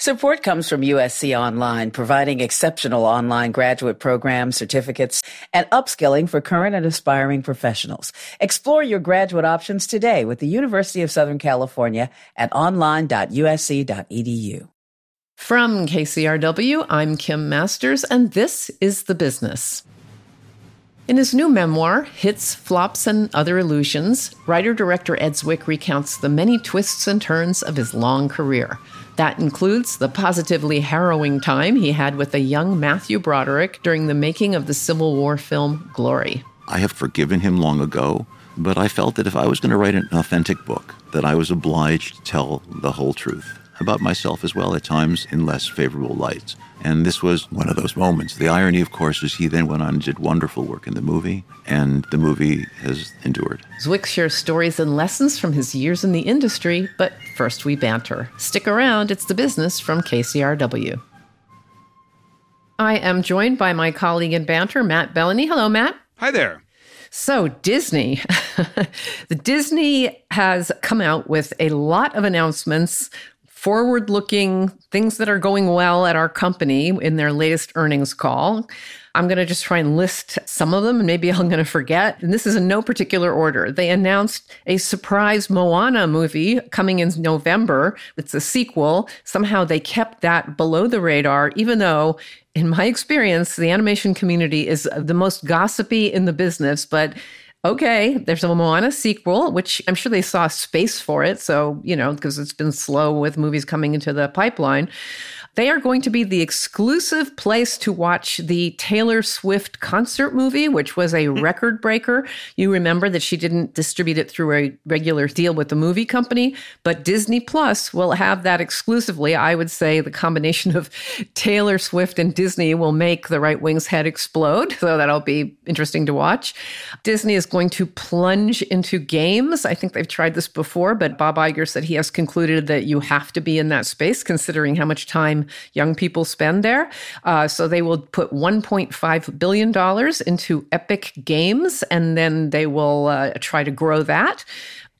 Support comes from USC Online, providing exceptional online graduate programs, certificates, and upskilling for current and aspiring professionals. Explore your graduate options today with the University of Southern California at online.usc.edu. From KCRW, I'm Kim Masters, and this is The Business. In his new memoir, Hits, Flops, and Other Illusions, writer-director Ed Zwick recounts the many twists and turns of his long career. That includes the positively harrowing time he had with a young Matthew Broderick during the making of the Civil War film Glory. I have forgiven him long ago, but I felt that if I was going to write an authentic book, that I was obliged to tell the whole truth about myself as well, at times in less favorable lights. And this was one of those moments. The irony, of course, is he then went on and did wonderful work in the movie, and the movie has endured. Zwick shares stories and lessons from his years in the industry, but first we banter. Stick around, it's The Business from KCRW. I am joined by my colleague in banter, Matt Belloni. Hello, Matt. Hi there. So Disney, Disney has come out with a lot of announcements, forward-looking things that are going well at our company in their latest earnings call. I'm going to just try and list some of them, and maybe I'm going to forget. And this is in no particular order. They announced a surprise Moana movie coming in November. It's a sequel. Somehow they kept that below the radar, even though, in my experience, the animation community is the most gossipy in the business. But okay, there's a Moana sequel, which I'm sure they saw space for it. So, you know, because it's been slow with movies coming into the pipeline. They are going to be the exclusive place to watch the Taylor Swift concert movie, which was a record breaker. You remember that she didn't distribute it through a regular deal with the movie company, but Disney Plus will have that exclusively. I would say the combination of Taylor Swift and Disney will make the right wing's head explode. So that'll be interesting to watch. Disney is going to plunge into games. I think they've tried this before, but Bob Iger said he has concluded that you have to be in that space considering how much time young people spend there. So they will put $1.5 billion into Epic Games, and then they will try to grow that.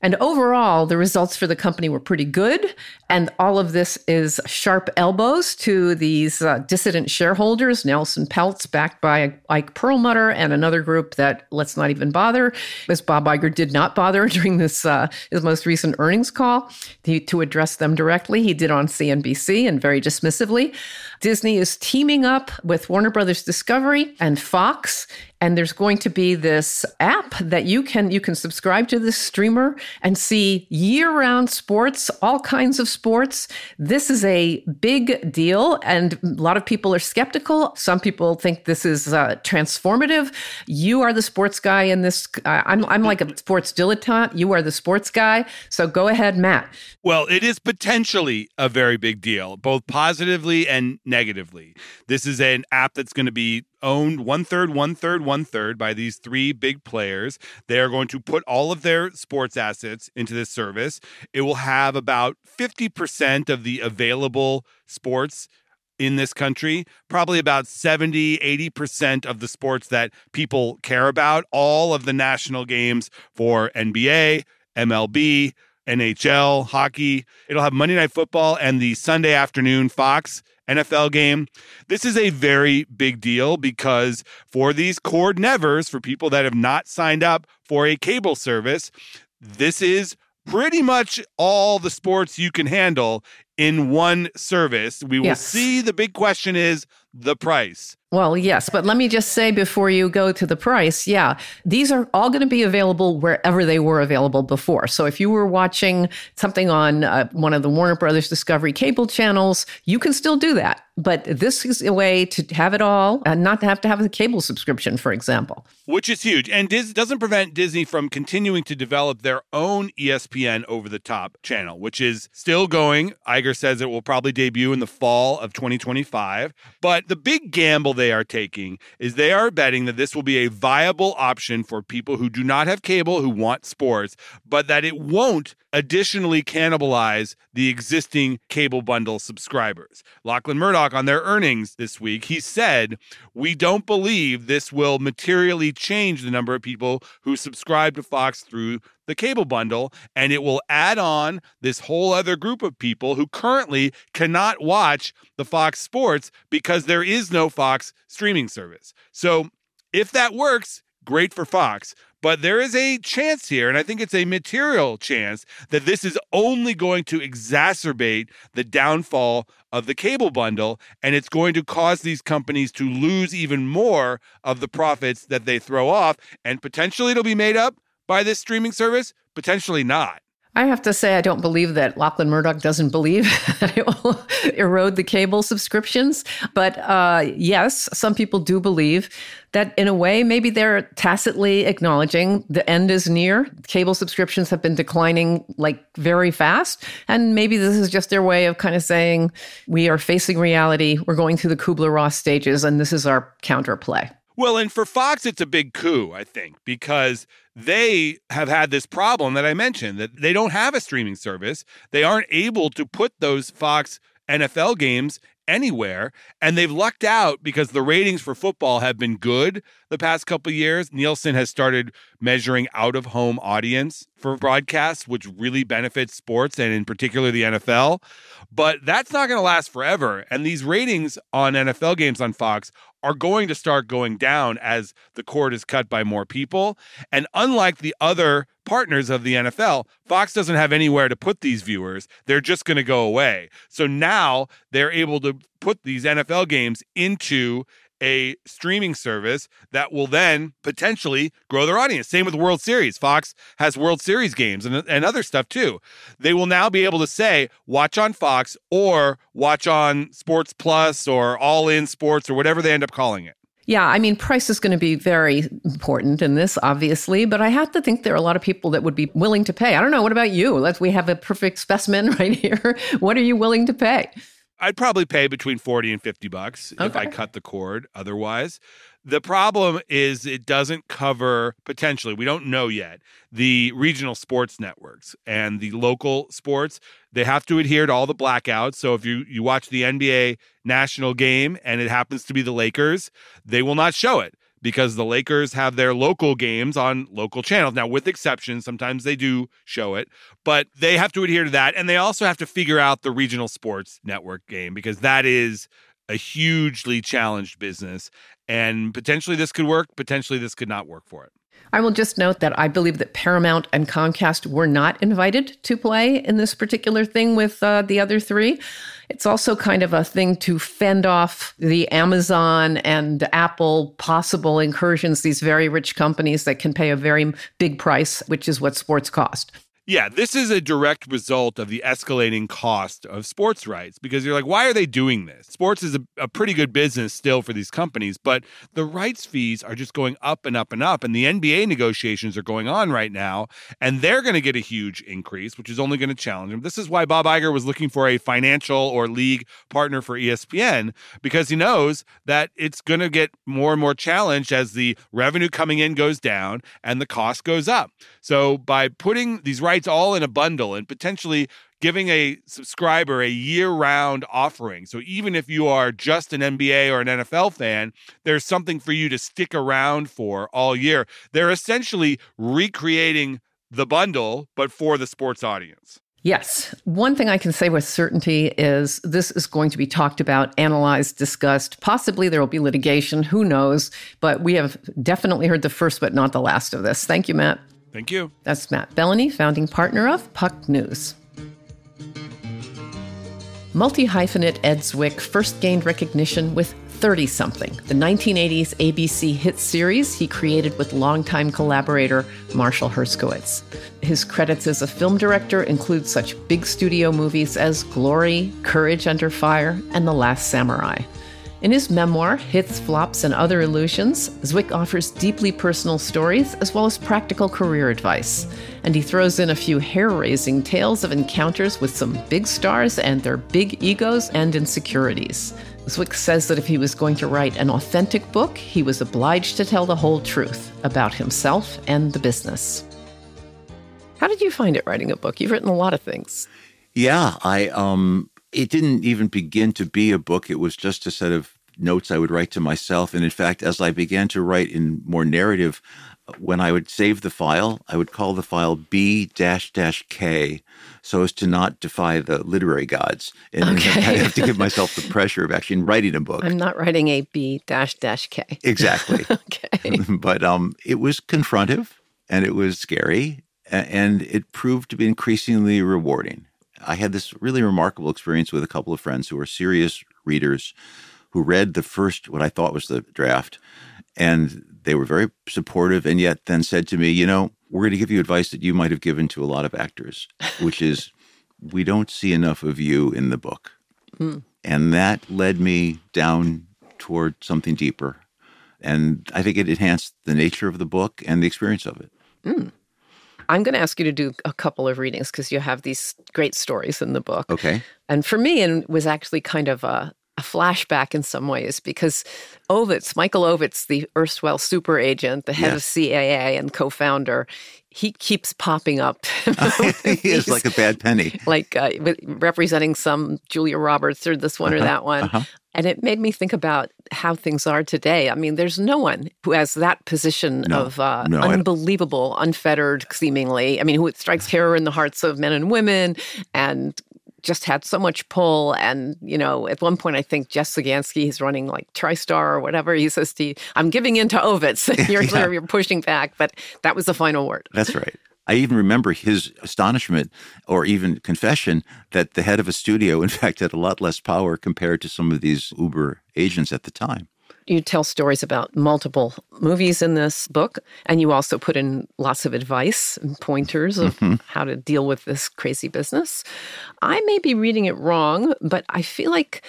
And overall, the results for the company were pretty good. And all of this is sharp elbows to these dissident shareholders, Nelson Peltz, backed by Ike Perlmutter and another group that, let's not even bother, as Bob Iger did not bother during this his most recent earnings call to address them directly. He did on CNBC and very dismissively. Disney is teaming up with Warner Bros. Discovery and Fox. And there's going to be this app that you can subscribe to this streamer and see year-round sports, all kinds of sports. This is a big deal, and a lot of people are skeptical. Some people think this is transformative. You are the sports guy in this. I'm like a sports dilettante. You are the sports guy. So go ahead, Matt. Well, it is potentially a very big deal, both positively and negatively. This is an app that's going to be owned one-third by these three big players. They are going to put all of their sports assets into this service. It will have about 50% of the available sports in this country, probably about 70-80% of the sports that people care about, all of the national games for NBA, MLB, NHL, hockey. It'll have Monday Night Football and the Sunday afternoon Fox NFL game. This is a very big deal because for these cord nevers, for people that have not signed up for a cable service, this is pretty much all the sports you can handle in one service. We will see. The big question is the price. Well, yes, but let me just say before you go to the price, these are all going to be available wherever they were available before. So if you were watching something on one of the Warner Brothers Discovery cable channels, you can still do that. But this is a way to have it all and not have to have a cable subscription, for example. Which is huge. And doesn't prevent Disney from continuing to develop their own ESPN over-the-top channel, which is still going. Iger says it will probably debut in the fall of 2025. But the big gamble they are taking is they are betting that this will be a viable option for people who do not have cable, who want sports, but that it won't additionally cannibalize the existing cable bundle subscribers. Lachlan Murdoch, on their earnings this week, he said, "We don't believe this will materially change the number of people who subscribe to Fox through the cable bundle, and it will add on this whole other group of people who currently cannot watch the Fox Sports because there is no Fox streaming service. So if that works, great for Fox. But there is a chance here, and I think it's a material chance, that this is only going to exacerbate the downfall of the cable bundle, and it's going to cause these companies to lose even more of the profits that they throw off, and potentially it'll be made up by this streaming service, potentially not. I have to say, I don't believe that Lachlan Murdoch doesn't believe that it will erode the cable subscriptions. But yes, some people do believe that in a way, maybe they're tacitly acknowledging the end is near. Cable subscriptions have been declining like very fast. And maybe this is just their way of kind of saying, we are facing reality. We're going through the Kubler-Ross stages, and this is our counterplay. Well, and for Fox, it's a big coup, I think, because they have had this problem that I mentioned, that they don't have a streaming service. They aren't able to put those Fox NFL games anywhere. And they've lucked out because the ratings for football have been good the past couple of years. Nielsen has started measuring out-of-home audience for broadcasts, which really benefits sports and in particular the NFL. But that's not going to last forever. And these ratings on NFL games on Fox are going to start going down as the cord is cut by more people. And unlike the other partners of the NFL, Fox doesn't have anywhere to put these viewers. They're just going to go away. So now they're able to put these NFL games into a streaming service that will then potentially grow their audience. Same with World Series. Fox has World Series games and other stuff too. They will now be able to say, watch on Fox or watch on Sports Plus or All In Sports or whatever they end up calling it. Yeah, I mean, price is going to be very important in this, obviously, but I have to think there are a lot of people that would be willing to pay. I don't know. What about you? We have a perfect specimen right here. What are you willing to pay? I'd probably pay between $40 and $50 if I cut the cord otherwise. The problem is it doesn't cover, potentially, we don't know yet, the regional sports networks and the local sports. They have to adhere to all the blackouts. So if you watch the NBA national game and it happens to be the Lakers, they will not show it because the Lakers have their local games on local channels. Now, with exceptions, sometimes they do show it, but they have to adhere to that. And they also have to figure out the regional sports network game because that is a hugely challenged business. And potentially this could work, potentially this could not work for it. I will just note that I believe that Paramount and Comcast were not invited to play in this particular thing with the other three. It's also kind of a thing to fend off the Amazon and Apple possible incursions, these very rich companies that can pay a very big price, which is what sports cost. Yeah, this is a direct result of the escalating cost of sports rights because you're like, why are they doing this? Sports is a pretty good business still for these companies, but the rights fees are just going up and up and up, and the NBA negotiations are going on right now, and they're going to get a huge increase, which is only going to challenge them. This is why Bob Iger was looking for a financial or league partner for ESPN because he knows that it's going to get more and more challenged as the revenue coming in goes down and the cost goes up. So by putting these rights all in a bundle and potentially giving a subscriber a year-round offering. So even if you are just an NBA or an NFL fan, there's something for you to stick around for all year. They're essentially recreating the bundle, but for the sports audience. Yes. One thing I can say with certainty is this is going to be talked about, analyzed, discussed. Possibly there will be litigation. Who knows? But we have definitely heard the first, but not the last of this. Thank you, Matt. Thank you. That's Matt Belloni, founding partner of Puck News. Multi-hyphenate Ed Zwick first gained recognition with 30-something, the 1980s ABC hit series he created with longtime collaborator Marshall Herskowitz. His credits as a film director include such big studio movies as Glory, Courage Under Fire, and The Last Samurai. In his memoir, Hits, Flops, and Other Illusions, Zwick offers deeply personal stories as well as practical career advice. And he throws in a few hair-raising tales of encounters with some big stars and their big egos and insecurities. Zwick says that if he was going to write an authentic book, he was obliged to tell the whole truth about himself and the business. How did you find it writing a book? You've written a lot of things. Yeah, it didn't even begin to be a book. It was just a set of notes I would write to myself. And in fact, as I began to write in more narrative when I would save the file, I would call the file B-K so as to not defy the literary gods. And okay. I have to give myself the pressure of actually writing a book. I'm not writing a B-K. Exactly. Okay. But it was confrontive and it was scary and it proved to be increasingly rewarding. I had this really remarkable experience with a couple of friends who were serious readers who read the first, what I thought was the draft, and they were very supportive and yet then said to me, you know, we're going to give you advice that you might have given to a lot of actors, which is we don't see enough of you in the book. Mm. And that led me down toward something deeper. And I think it enhanced the nature of the book and the experience of it. Mm. I'm going to ask you to do a couple of readings because you have these great stories in the book. Okay. And for me, it was actually kind of a flashback in some ways because Ovitz, Michael Ovitz, the erstwhile super agent, the head of CAA and co-founder, he keeps popping up. He is like a bad penny. Like representing some Julia Roberts or this one or that one. And it made me think about how things are today. I mean, there's no one who has that position of unbelievable, unfettered, seemingly. I mean, who strikes terror in the hearts of men and women and just had so much pull. And, you know, at one point, I think Jeff Sagansky, he's running like TriStar or whatever. He says to you, I'm giving in to Ovitz. You're pushing back. But that was the final word. That's right. I even remember his astonishment or even confession that the head of a studio, in fact, had a lot less power compared to some of these Uber agents at the time. You tell stories about multiple movies in this book, and you also put in lots of advice and pointers of how to deal with this crazy business. I may be reading it wrong, but I feel like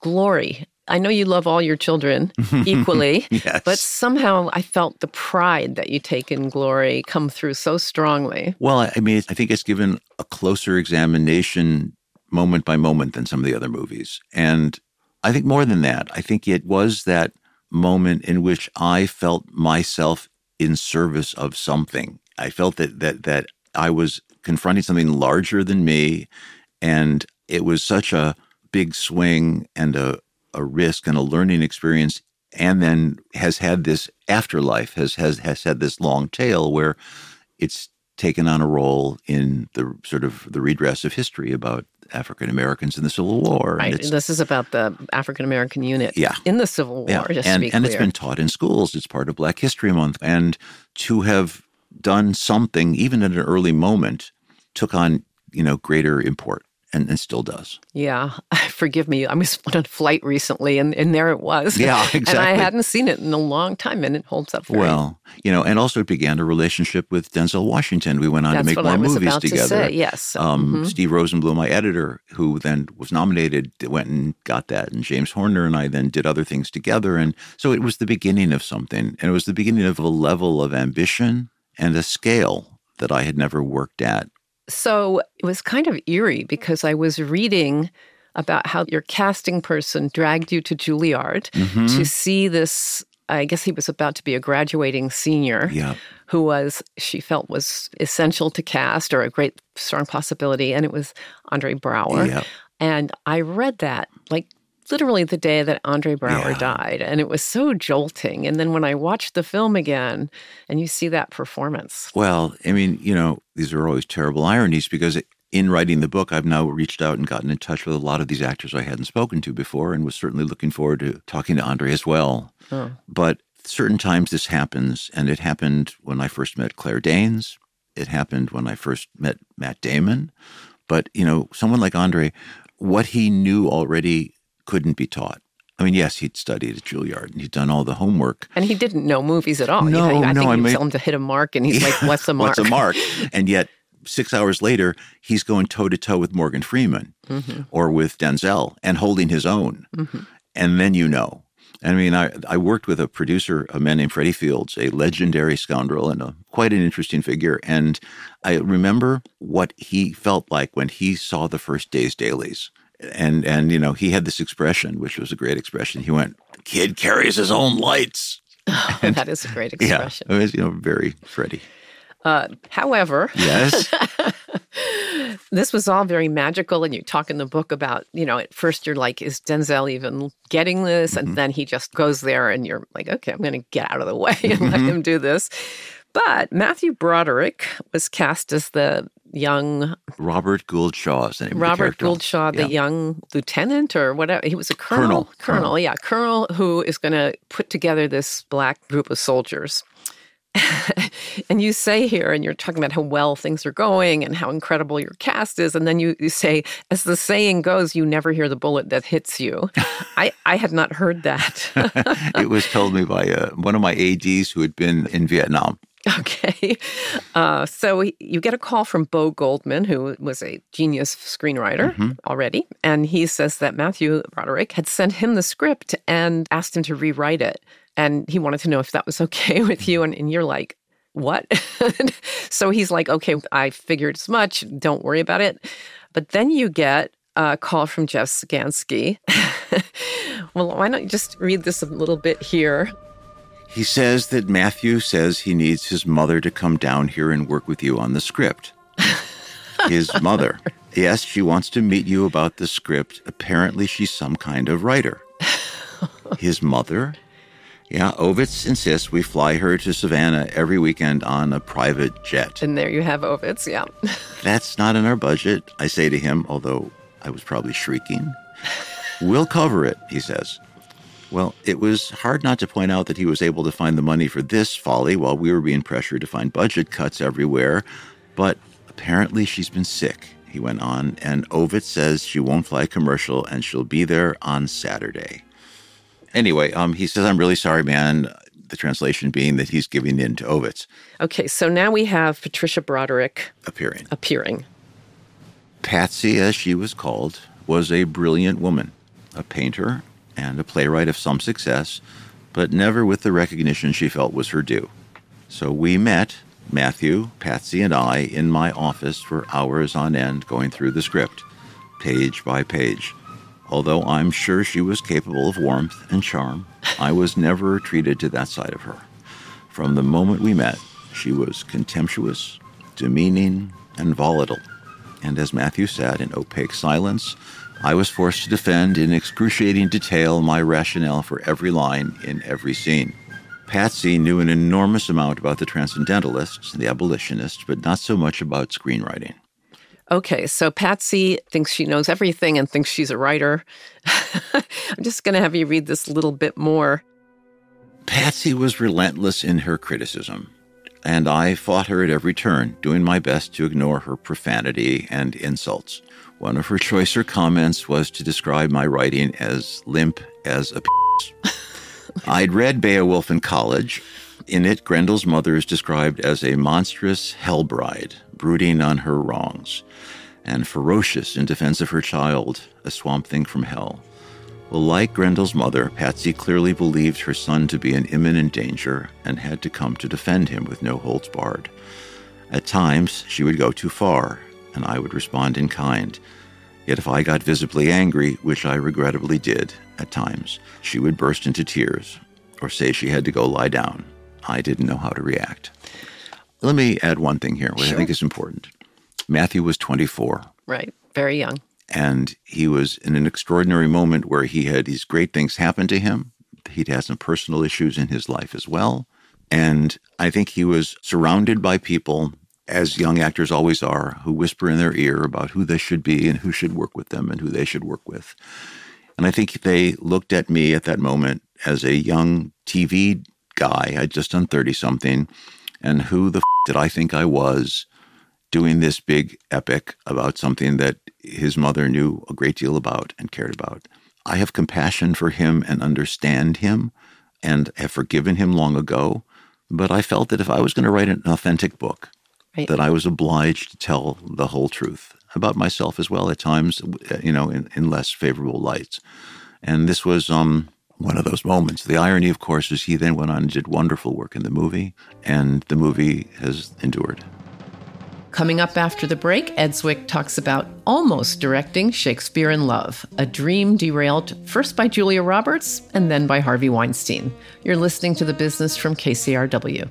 Glory. I know you love all your children equally, yes. But somehow I felt the pride that you take in Glory come through so strongly. Well, I mean, I think it's given a closer examination moment by moment than some of the other movies. And I think more than that, I think it was that moment in which I felt myself in service of something. I felt that I was confronting something larger than me, and it was such a big swing and a risk and a learning experience, and then has had this afterlife, has had this long tail where it's taken on a role in the sort of the redress of history about African Americans in the Civil War. Right. This is about the African American unit in the Civil War, just to be clear. And it's been taught in schools. It's part of Black History Month. And to have done something, even at an early moment, took on, greater import. And still does. Yeah. Forgive me. I was on a flight recently and there it was. Yeah, exactly. And I hadn't seen it in a long time and it holds up very well. And also it began a relationship with Denzel Washington. We went on to make more movies together. That's what I was about to say, yes. Steve Rosenblum, my editor, who then was nominated, went and got that. And James Horner and I then did other things together. And so it was the beginning of something. And it was the beginning of a level of ambition and a scale that I had never worked at. So it was kind of eerie because I was reading about how your casting person dragged you to Juilliard to see this, I guess he was about to be a graduating senior who she felt was essential to cast or a great strong possibility. And it was Andre Braugher. Yeah. And I read that like literally the day that Andre Braugher died. And it was so jolting. And then when I watched the film again, and you see that performance. Well, I mean, these are always terrible ironies because in writing the book, I've now reached out and gotten in touch with a lot of these actors I hadn't spoken to before and was certainly looking forward to talking to Andre as well. Oh. But certain times this happens, and it happened when I first met Claire Danes. It happened when I first met Matt Damon. But, someone like Andre, what he knew already couldn't be taught. I mean, yes, he'd studied at Juilliard and he'd done all the homework. And he didn't know movies at all. I mean, tell him to hit a mark and he's like, what's a mark? What's a mark? And yet 6 hours later, he's going toe-to-toe with Morgan Freeman or with Denzel and holding his own. And then I mean, I worked with a producer, a man named Freddie Fields, a legendary scoundrel and quite an interesting figure. And I remember what he felt like when he saw the first day's dailies. And he had this expression, which was a great expression. He went, "The kid carries his own lights." Oh, and that is a great expression. Yeah, it was, very Freddie. However, yes, this was all very magical. And you talk in the book about, at first you're like, is Denzel even getting this? And then he just goes there and you're like, okay, I'm going to get out of the way and let him do this. But Matthew Broderick was cast as the young... Robert Gould Shaw is the name of the character. Robert Gould Shaw, the young lieutenant or whatever. He was a colonel. Colonel, colonel who is going to put together this black group of soldiers. And you say here, and you're talking about how well things are going and how incredible your cast is, and then you say, as the saying goes, you never hear the bullet that hits you. I had not heard that. It was told me by one of my ADs who had been in Vietnam. Okay. So you get a call from Bo Goldman, who was a genius screenwriter already, and he says that Matthew Broderick had sent him the script and asked him to rewrite it. And he wanted to know if that was okay with you. And you're like, what? So he's like, okay, I figured as much. Don't worry about it. But then you get a call from Jeff Sagansky. Well, why don't you just read this a little bit here? He says that Matthew says he needs his mother to come down here and work with you on the script. His mother. Yes, she wants to meet you about the script. Apparently, she's some kind of writer. His mother? Yeah, Ovitz insists we fly her to Savannah every weekend on a private jet. And there you have Ovitz, yeah. That's not in our budget, I say to him, although I was probably shrieking. We'll cover it, he says. Well, it was hard not to point out that he was able to find the money for this folly while we were being pressured to find budget cuts everywhere. But apparently she's been sick, he went on, and Ovitz says she won't fly commercial and she'll be there on Saturday. Anyway, he says, I'm really sorry, man, the translation being that he's giving in to Ovitz. Okay, so now we have Patricia Broderick appearing. Patsy, as she was called, was a brilliant woman, a painter and a playwright of some success, but never with the recognition she felt was her due. So we met, Matthew, Patsy, and I, in my office for hours on end going through the script, page by page. Although I'm sure she was capable of warmth and charm, I was never treated to that side of her. From the moment we met, she was contemptuous, demeaning, and volatile. And as Matthew said, in opaque silence, I was forced to defend in excruciating detail my rationale for every line in every scene. Patsy knew an enormous amount about the transcendentalists and the abolitionists, but not so much about screenwriting. Okay, so Patsy thinks she knows everything and thinks she's a writer. I'm just going to have you read this little bit more. Patsy was relentless in her criticism, and I fought her at every turn, doing my best to ignore her profanity and insults. One of her choicer comments was to describe my writing as limp as a p***. I'd read Beowulf in college. In it, Grendel's mother is described as a monstrous hell bride, brooding on her wrongs, and ferocious in defense of her child, a swamp thing from hell. Well, like Grendel's mother, Patsy clearly believed her son to be in imminent danger and had to come to defend him with no holds barred. At times, she would go too far, and I would respond in kind. Yet if I got visibly angry, which I regrettably did at times, she would burst into tears or say she had to go lie down. I didn't know how to react. Let me add one thing here, which I think is important. Matthew was 24. Right. Very young. And he was in an extraordinary moment where he had these great things happen to him. He'd had some personal issues in his life as well. And I think he was surrounded by people, as young actors always are, who whisper in their ear about who they should be and who should work with them and who they should work with. And I think they looked at me at that moment as a young TV guy, I'd just done 30-something, and who the f*** did I think I was doing this big epic about something that his mother knew a great deal about and cared about. I have compassion for him and understand him and have forgiven him long ago, but I felt that if I was going to write an authentic book, that I was obliged to tell the whole truth about myself as well at times, you know, in less favorable lights. And this was... one of those moments. The irony, of course, is he then went on and did wonderful work in the movie, and the movie has endured. Coming up after the break, Ed Zwick talks about almost directing Shakespeare in Love, a dream derailed first by Julia Roberts and then by Harvey Weinstein. You're listening to The Business from KCRW.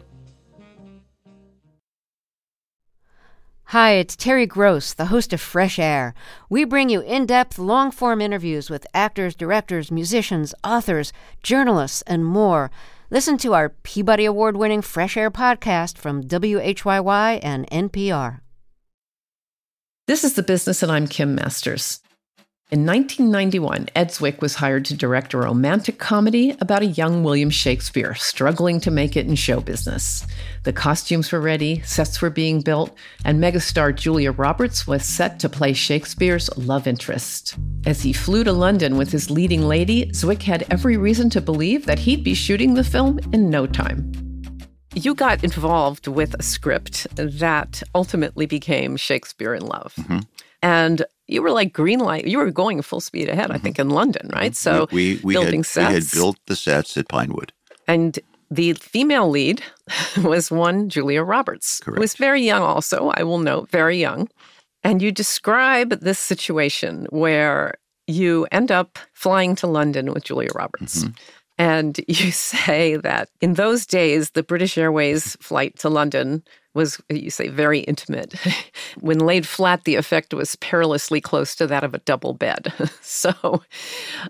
Hi, it's Terry Gross, the host of Fresh Air. We bring you in-depth, long-form interviews with actors, directors, musicians, authors, journalists, and more. Listen to our Peabody Award-winning Fresh Air podcast from WHYY and NPR. This is The Business, and I'm Kim Masters. In 1991, Ed Zwick was hired to direct a romantic comedy about a young William Shakespeare struggling to make it in show business. The costumes were ready, sets were being built, and megastar Julia Roberts was set to play Shakespeare's love interest. As he flew to London with his leading lady, Zwick had every reason to believe that he'd be shooting the film in no time. You got involved with a script that ultimately became Shakespeare in Love. Mm-hmm. And you were like green light. You were going full speed ahead, mm-hmm. I think, in London, right? So we building sets. We had built the sets at Pinewood. And the female lead was one Julia Roberts. Correct. Who was very young also, I will note, very young. And you describe this situation where you end up flying to London with Julia Roberts. Mm-hmm. And you say that in those days, the British Airways flight to London was, you say, very intimate. When laid flat, the effect was perilously close to that of a double bed. So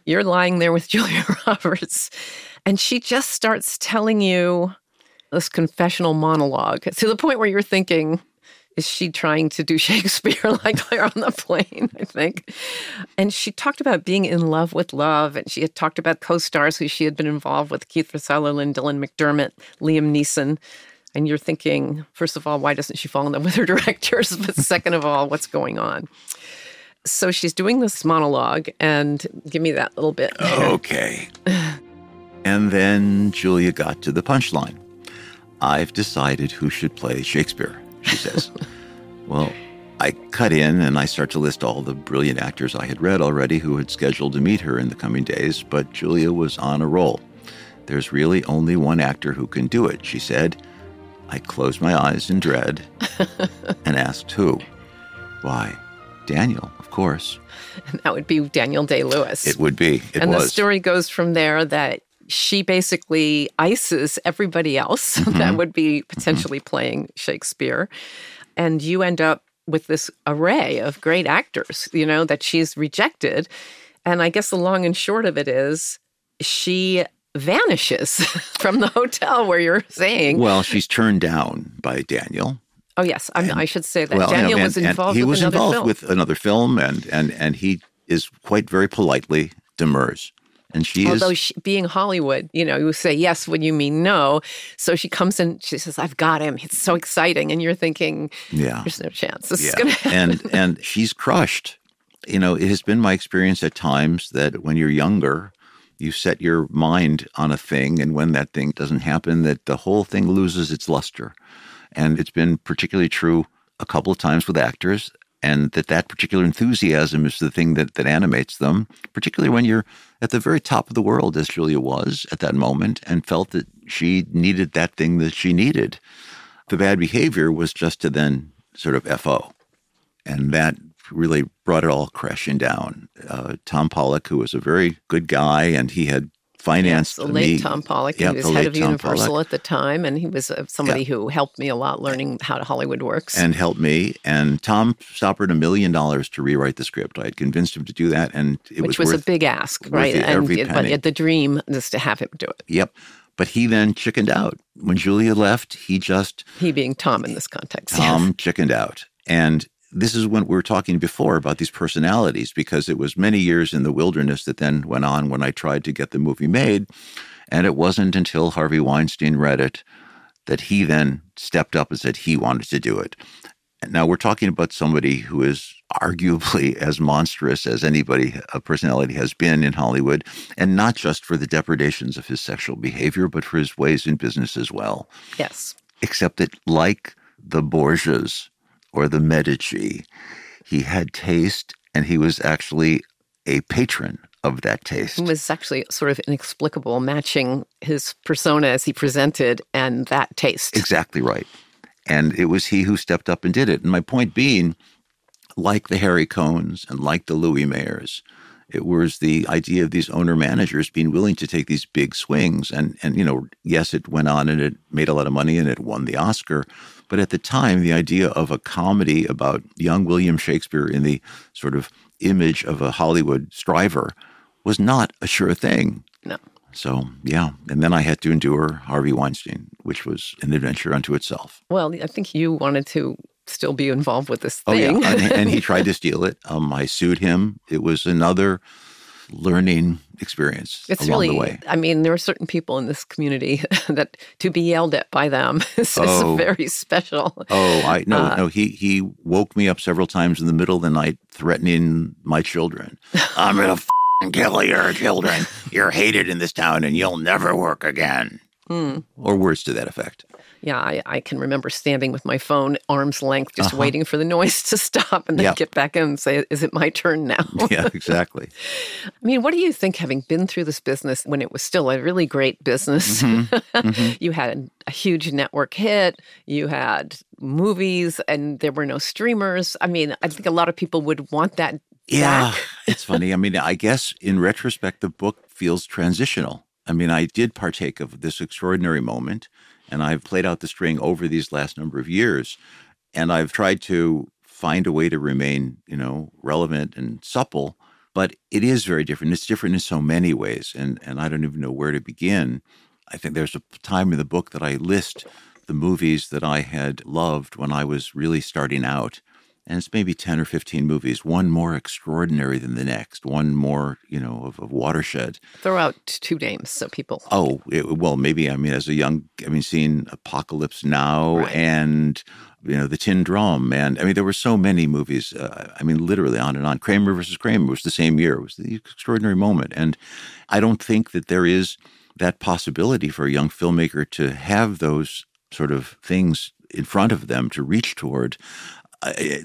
you're lying there with Julia Roberts, and she just starts telling you this confessional monologue to the point where you're thinking, is she trying to do Shakespeare like on the plane, I think? And she talked about being in love with love, and she had talked about co-stars who she had been involved with, Keith Sutherland, Dylan McDermott, Liam Neeson. And you're thinking, first of all, why doesn't she fall in love with her directors? But second of all, what's going on? So she's doing this monologue, and give me that little bit. Okay. And then Julia got to the punchline. I've decided who should play Shakespeare, she says. Well, I cut in and I start to list all the brilliant actors I had read already who had scheduled to meet her in the coming days, but Julia was on a roll. There's really only one actor who can do it, she said. I closed my eyes in dread and asked who. Why? Daniel, of course. And that would be Daniel Day-Lewis. It would be. The story goes from there that she basically ices everybody else mm-hmm. that would be potentially mm-hmm. playing Shakespeare. And you end up with this array of great actors, you know, that she's rejected. And I guess the long and short of it is she vanishes from the hotel where you're staying. Well, she's turned down by Daniel. Oh, yes. I should say that. Well, Daniel was involved with another film. He was involved with another film, and he is quite very politely demurs. And she Although, being Hollywood, you know, you say yes when you mean no. So she comes in, she says, I've got him. It's so exciting. And you're thinking, there's no chance. This is going to happen. And she's crushed. You know, it has been my experience at times that when you're younger, you set your mind on a thing, and when that thing doesn't happen, that the whole thing loses its luster. And it's been particularly true a couple of times with actors, and that particular enthusiasm is the thing that animates them, particularly when you're at the very top of the world, as Julia was at that moment, and felt that she needed that thing that she needed. The bad behavior was just to then sort of FO. And that really brought it all crashing down. Tom Pollock, who was a very good guy, and he had financed the late Tom Pollock. He was head of Universal at the time, and he was somebody who helped me a lot learning how Hollywood works. And helped me. And Tom offered $1 million to rewrite the script. I had convinced him to do that, and which was a big ask, right? But the dream is to have him do it. Yep. But he then chickened out. When Julia left, he being Tom in this context. Tom chickened out. And this is when we were talking before about these personalities, because it was many years in the wilderness that then went on when I tried to get the movie made. And it wasn't until Harvey Weinstein read it that he then stepped up and said he wanted to do it. And now we're talking about somebody who is arguably as monstrous as anybody a personality has been in Hollywood, and not just for the depredations of his sexual behavior, but for his ways in business as well. Yes. Except that, like the Borgias or the Medici, he had taste, and he was actually a patron of that taste. It was actually sort of inexplicable, matching his persona as he presented and that taste. Exactly right. And it was he who stepped up and did it. And my point being, like the Harry Cohns and like the Louis Mayers, it was the idea of these owner-managers being willing to take these big swings. And you know, yes, it went on and it made a lot of money and it won the Oscar. But at the time, the idea of a comedy about young William Shakespeare in the sort of image of a Hollywood striver was not a sure thing. No. So, yeah. And then I had to endure Harvey Weinstein, which was an adventure unto itself. Well, I think you wanted to still be involved with this thing. Oh, yeah. And he tried to steal it. I sued him. It was another learning experience along the way. I mean, there are certain people in this community that to be yelled at by them is very special. No. He woke me up several times in the middle of the night threatening my children. I'm going to kill your children. You're hated in this town and you'll never work again. Mm. Or words to that effect. Yeah, I can remember standing with my phone arm's length, just waiting for the noise to stop and then get back in and say, is it my turn now? Yeah, exactly. I mean, what do you think, having been through this business when it was still a really great business? Mm-hmm. You had a huge network hit, you had movies, and there were no streamers. I mean, I think a lot of people would want that back. It's funny. I mean, I guess in retrospect, the book feels transitional. I mean, I did partake of this extraordinary moment, and I've played out the string over these last number of years, and I've tried to find a way to remain, relevant and supple, but it is very different. It's different in so many ways, and I don't even know where to begin. I think there's a time in the book that I list the movies that I had loved when I was really starting out, and it's maybe 10 or 15 movies, one more extraordinary than the next, one more, of watershed. Throw out two names so people... Oh, seeing Apocalypse Now and, The Tin Drum. And, there were so many movies, literally on and on. Kramer versus Kramer was the same year. It was the extraordinary moment. And I don't think that there is that possibility for a young filmmaker to have those sort of things in front of them to reach toward.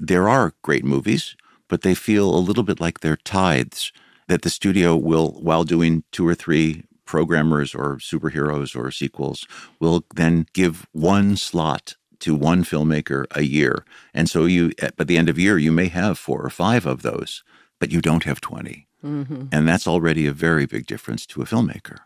There are great movies, but they feel a little bit like they're tithes that the studio will, while doing two or three programmers or superheroes or sequels, will then give one slot to one filmmaker a year. And so you, by the end of year, you may have 4 or 5 of those, but you don't have 20. Mm-hmm. And that's already a very big difference to a filmmaker.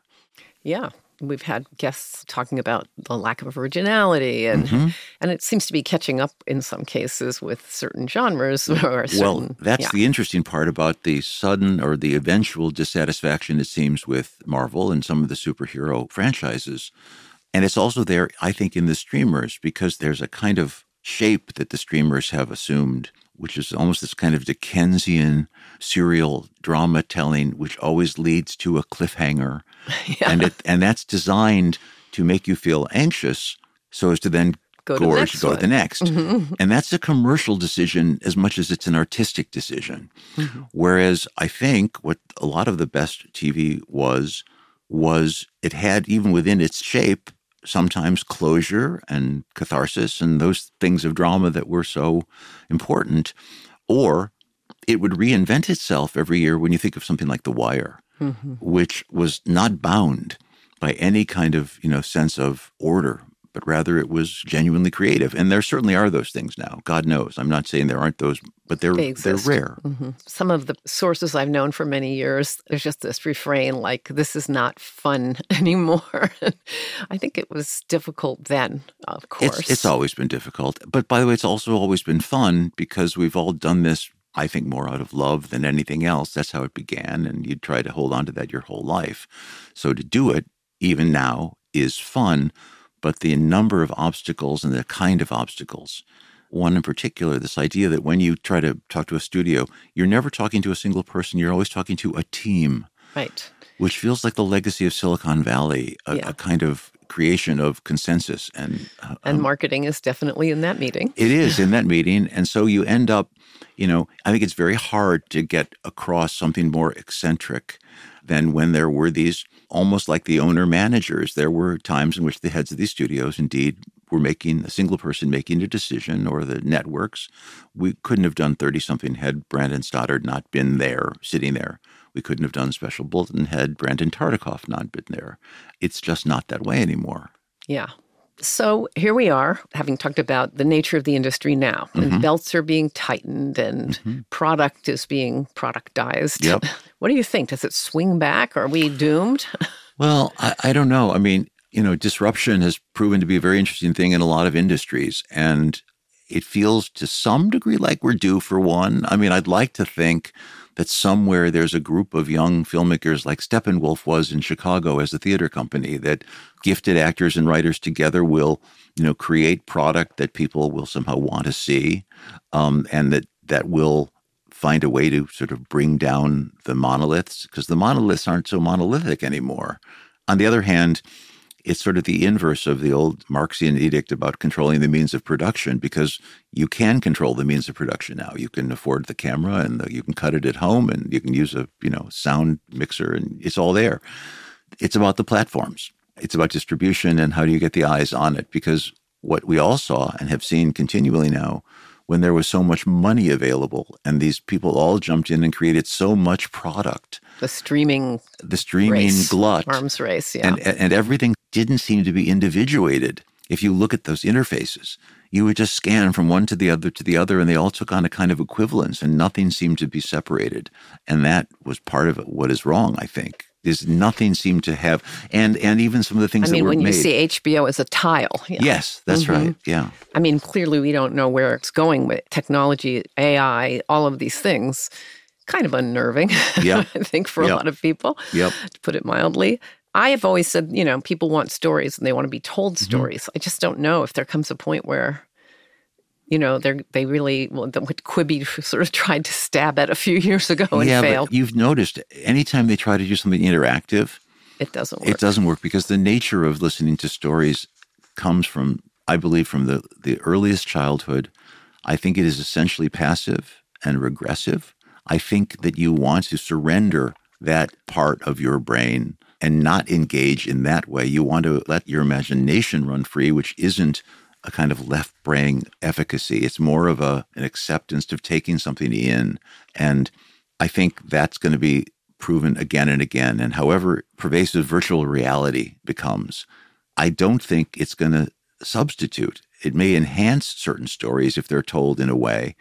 Yeah. We've had guests talking about the lack of originality, and it seems to be catching up in some cases with certain genres. The interesting part about the sudden or the eventual dissatisfaction, it seems, with Marvel and some of the superhero franchises. And it's also there, I think, in the streamers, because there's a kind of shape that the streamers have assumed, which is almost this kind of Dickensian serial drama telling, which always leads to a cliffhanger. Yeah. And that's designed to make you feel anxious so as to then go to the next. Mm-hmm. And that's a commercial decision as much as it's an artistic decision. Mm-hmm. Whereas I think what a lot of the best TV was it had, even within its shape, sometimes closure and catharsis and those things of drama that were so important, or it would reinvent itself every year. When you think of something like The Wire, which was not bound by any kind of, sense of order, but rather it was genuinely creative. And there certainly are those things now. God knows. I'm not saying there aren't those, but they're rare. Mm-hmm. Some of the sources I've known for many years, there's just this refrain like, this is not fun anymore. I think it was difficult then, of course. It's always been difficult. But by the way, it's also always been fun because we've all done this, I think, more out of love than anything else. That's how it began. And you try to hold on to that your whole life. So to do it, even now, is fun. But the number of obstacles and the kind of obstacles, one in particular, this idea that when you try to talk to a studio, you're never talking to a single person. You're always talking to a team. Right. Which feels like the legacy of Silicon Valley, a kind of creation of consensus. And marketing is definitely in that meeting. It is in that meeting. And so you end up, I think it's very hard to get across something more eccentric than when there were these, almost like the owner managers. There were times in which the heads of these studios indeed were making, a single person making a decision, or the networks. We couldn't have done 30-something had Brandon Stoddard not been there, sitting there. We couldn't have done Special Bulletin had Brandon Tartikoff not been there. It's just not that way anymore. Yeah. So here we are, having talked about the nature of the industry now, and belts are being tightened and product is being productized. Yep. What do you think? Does it swing back? Are we doomed? Well, I don't know. Disruption has proven to be a very interesting thing in a lot of industries, and it feels to some degree like we're due for one. I'd like to think that somewhere there's a group of young filmmakers like Steppenwolf was in Chicago as a theater company, that gifted actors and writers together will, create product that people will somehow want to see, and that will find a way to sort of bring down the monoliths, because the monoliths aren't so monolithic anymore. On the other hand, it's sort of the inverse of the old Marxian edict about controlling the means of production, because you can control the means of production now. You can afford the camera, and you can cut it at home, and you can use a sound mixer, and it's all there. It's about the platforms. It's about distribution and how do you get the eyes on it, because what we all saw and have seen continually now, when there was so much money available and these people all jumped in and created so much product. The streaming glut. Arms race, yeah. And everything didn't seem to be individuated. If you look at those interfaces, you would just scan from one to the other, and they all took on a kind of equivalence, and nothing seemed to be separated. And that was part of what is wrong, I think. There's nothing seemed to have, and even some of the things that were made. I mean, when you see HBO as a tile. Yeah. Yes, that's right, yeah. I mean, clearly we don't know where it's going with technology, AI, all of these things. Kind of unnerving, yep. I think, for a lot of people, to put it mildly. I have always said, people want stories and they want to be told stories. I just don't know if there comes a point where... they really, what Quibi sort of tried to stab at a few years ago and failed. But you've noticed anytime they try to do something interactive, it doesn't work. It doesn't work, because the nature of listening to stories comes from, I believe, from the earliest childhood. I think it is essentially passive and regressive. I think that you want to surrender that part of your brain and not engage in that way. You want to let your imagination run free, which isn't a kind of left brain efficacy. It's more of an acceptance of taking something in. And I think that's going to be proven again and again. And however pervasive virtual reality becomes, I don't think it's going to substitute. It may enhance certain stories if they're told in a way,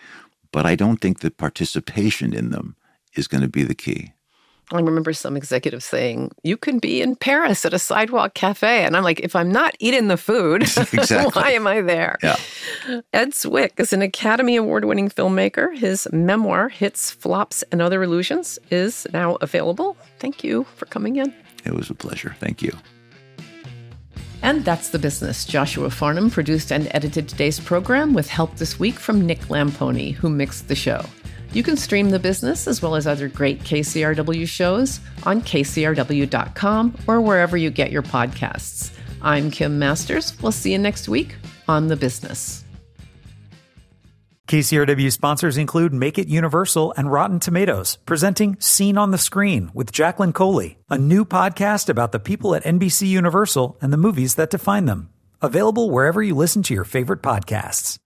but I don't think the participation in them is going to be the key. I remember some executive saying, you can be in Paris at a sidewalk cafe. And I'm like, if I'm not eating the food, exactly. Why am I there? Yeah. Ed Zwick is an Academy Award-winning filmmaker. His memoir, Hits, Flops, and Other Illusions, is now available. Thank you for coming in. It was a pleasure. Thank you. And that's The Business. Joshua Farnham produced and edited today's program with help this week from Nick Lamponi, who mixed the show. You can stream The Business, as well as other great KCRW shows, on kcrw.com or wherever you get your podcasts. I'm Kim Masters. We'll see you next week on The Business. KCRW sponsors include Make It Universal and Rotten Tomatoes, presenting Seen on the Screen with Jacqueline Coley, a new podcast about the people at NBC Universal and the movies that define them. Available wherever you listen to your favorite podcasts.